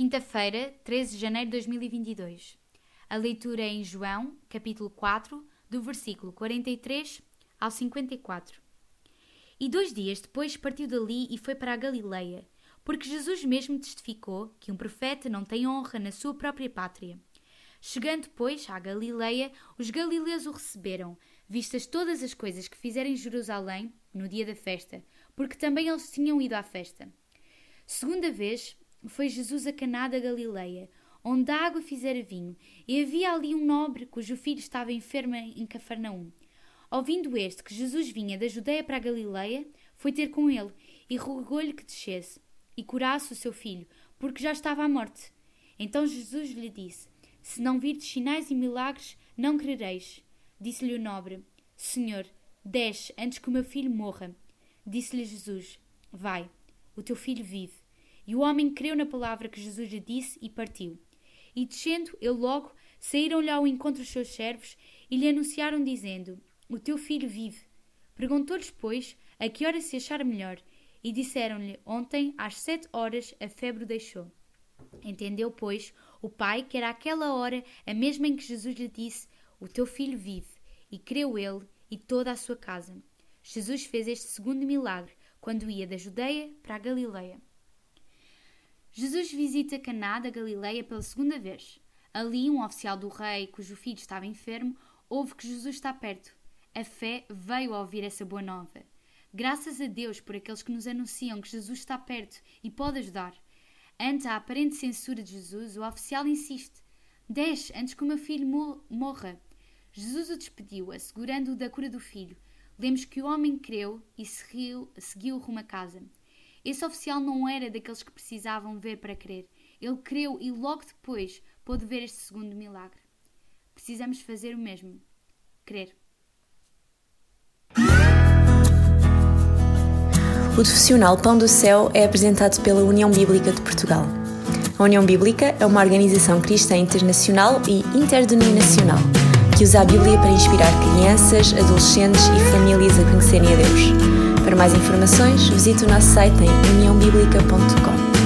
Quinta-feira, 13 de janeiro de 2022. A leitura é em João, capítulo 4, do versículo 43 ao 54. E 2 dias depois partiu dali e foi para a Galileia, porque Jesus mesmo testificou que um profeta não tem honra na sua própria pátria. Chegando, pois, à Galileia, os galileus o receberam, vistas todas as coisas que fizeram em Jerusalém no dia da festa, porque também eles tinham ido à festa. Segunda vez, foi Jesus a Caná da Galileia, onde a água fizera vinho, e havia ali um nobre cujo filho estava enfermo em Cafarnaum. Ouvindo este que Jesus vinha da Judeia para a Galileia, foi ter com ele, e rogou-lhe que descesse, e curasse o seu filho, porque já estava à morte. Então Jesus lhe disse: Se não virdes sinais e milagres, não crereis. Disse-lhe o nobre: Senhor, desce antes que o meu filho morra. Disse-lhe Jesus: Vai, o teu filho vive. E o homem creu na palavra que Jesus lhe disse e partiu. E descendo, ele logo, saíram-lhe ao encontro os seus servos e lhe anunciaram, dizendo: O teu filho vive. Perguntou-lhes, pois, a que hora se achara melhor. E disseram-lhe: Ontem, às 7 horas, a febre o deixou. Entendeu, pois, o pai que era aquela hora a mesma em que Jesus lhe disse: O teu filho vive. E creu ele e toda a sua casa. Jesus fez este segundo milagre, quando ia da Judeia para a Galileia. Jesus visita Caná da Galileia pela segunda vez. Ali, um oficial do rei, cujo filho estava enfermo, ouve que Jesus está perto. A fé veio a ouvir essa boa nova. Graças a Deus por aqueles que nos anunciam que Jesus está perto e pode ajudar. Ante a aparente censura de Jesus, o oficial insiste: Desce antes que o meu filho morra. Jesus o despediu, assegurando-o da cura do filho. Lemos que o homem creu e seguiu rumo a casa. Esse oficial não era daqueles que precisavam ver para crer. Ele creu e logo depois pôde ver este segundo milagre. Precisamos fazer o mesmo. Crer. O profissional Pão do Céu é apresentado pela União Bíblica de Portugal. A União Bíblica é uma organização cristã internacional e interdenominacional que usa a Bíblia para inspirar crianças, adolescentes e famílias a conhecerem a Deus. Para mais informações, visite o nosso site em uniãobíblica.com.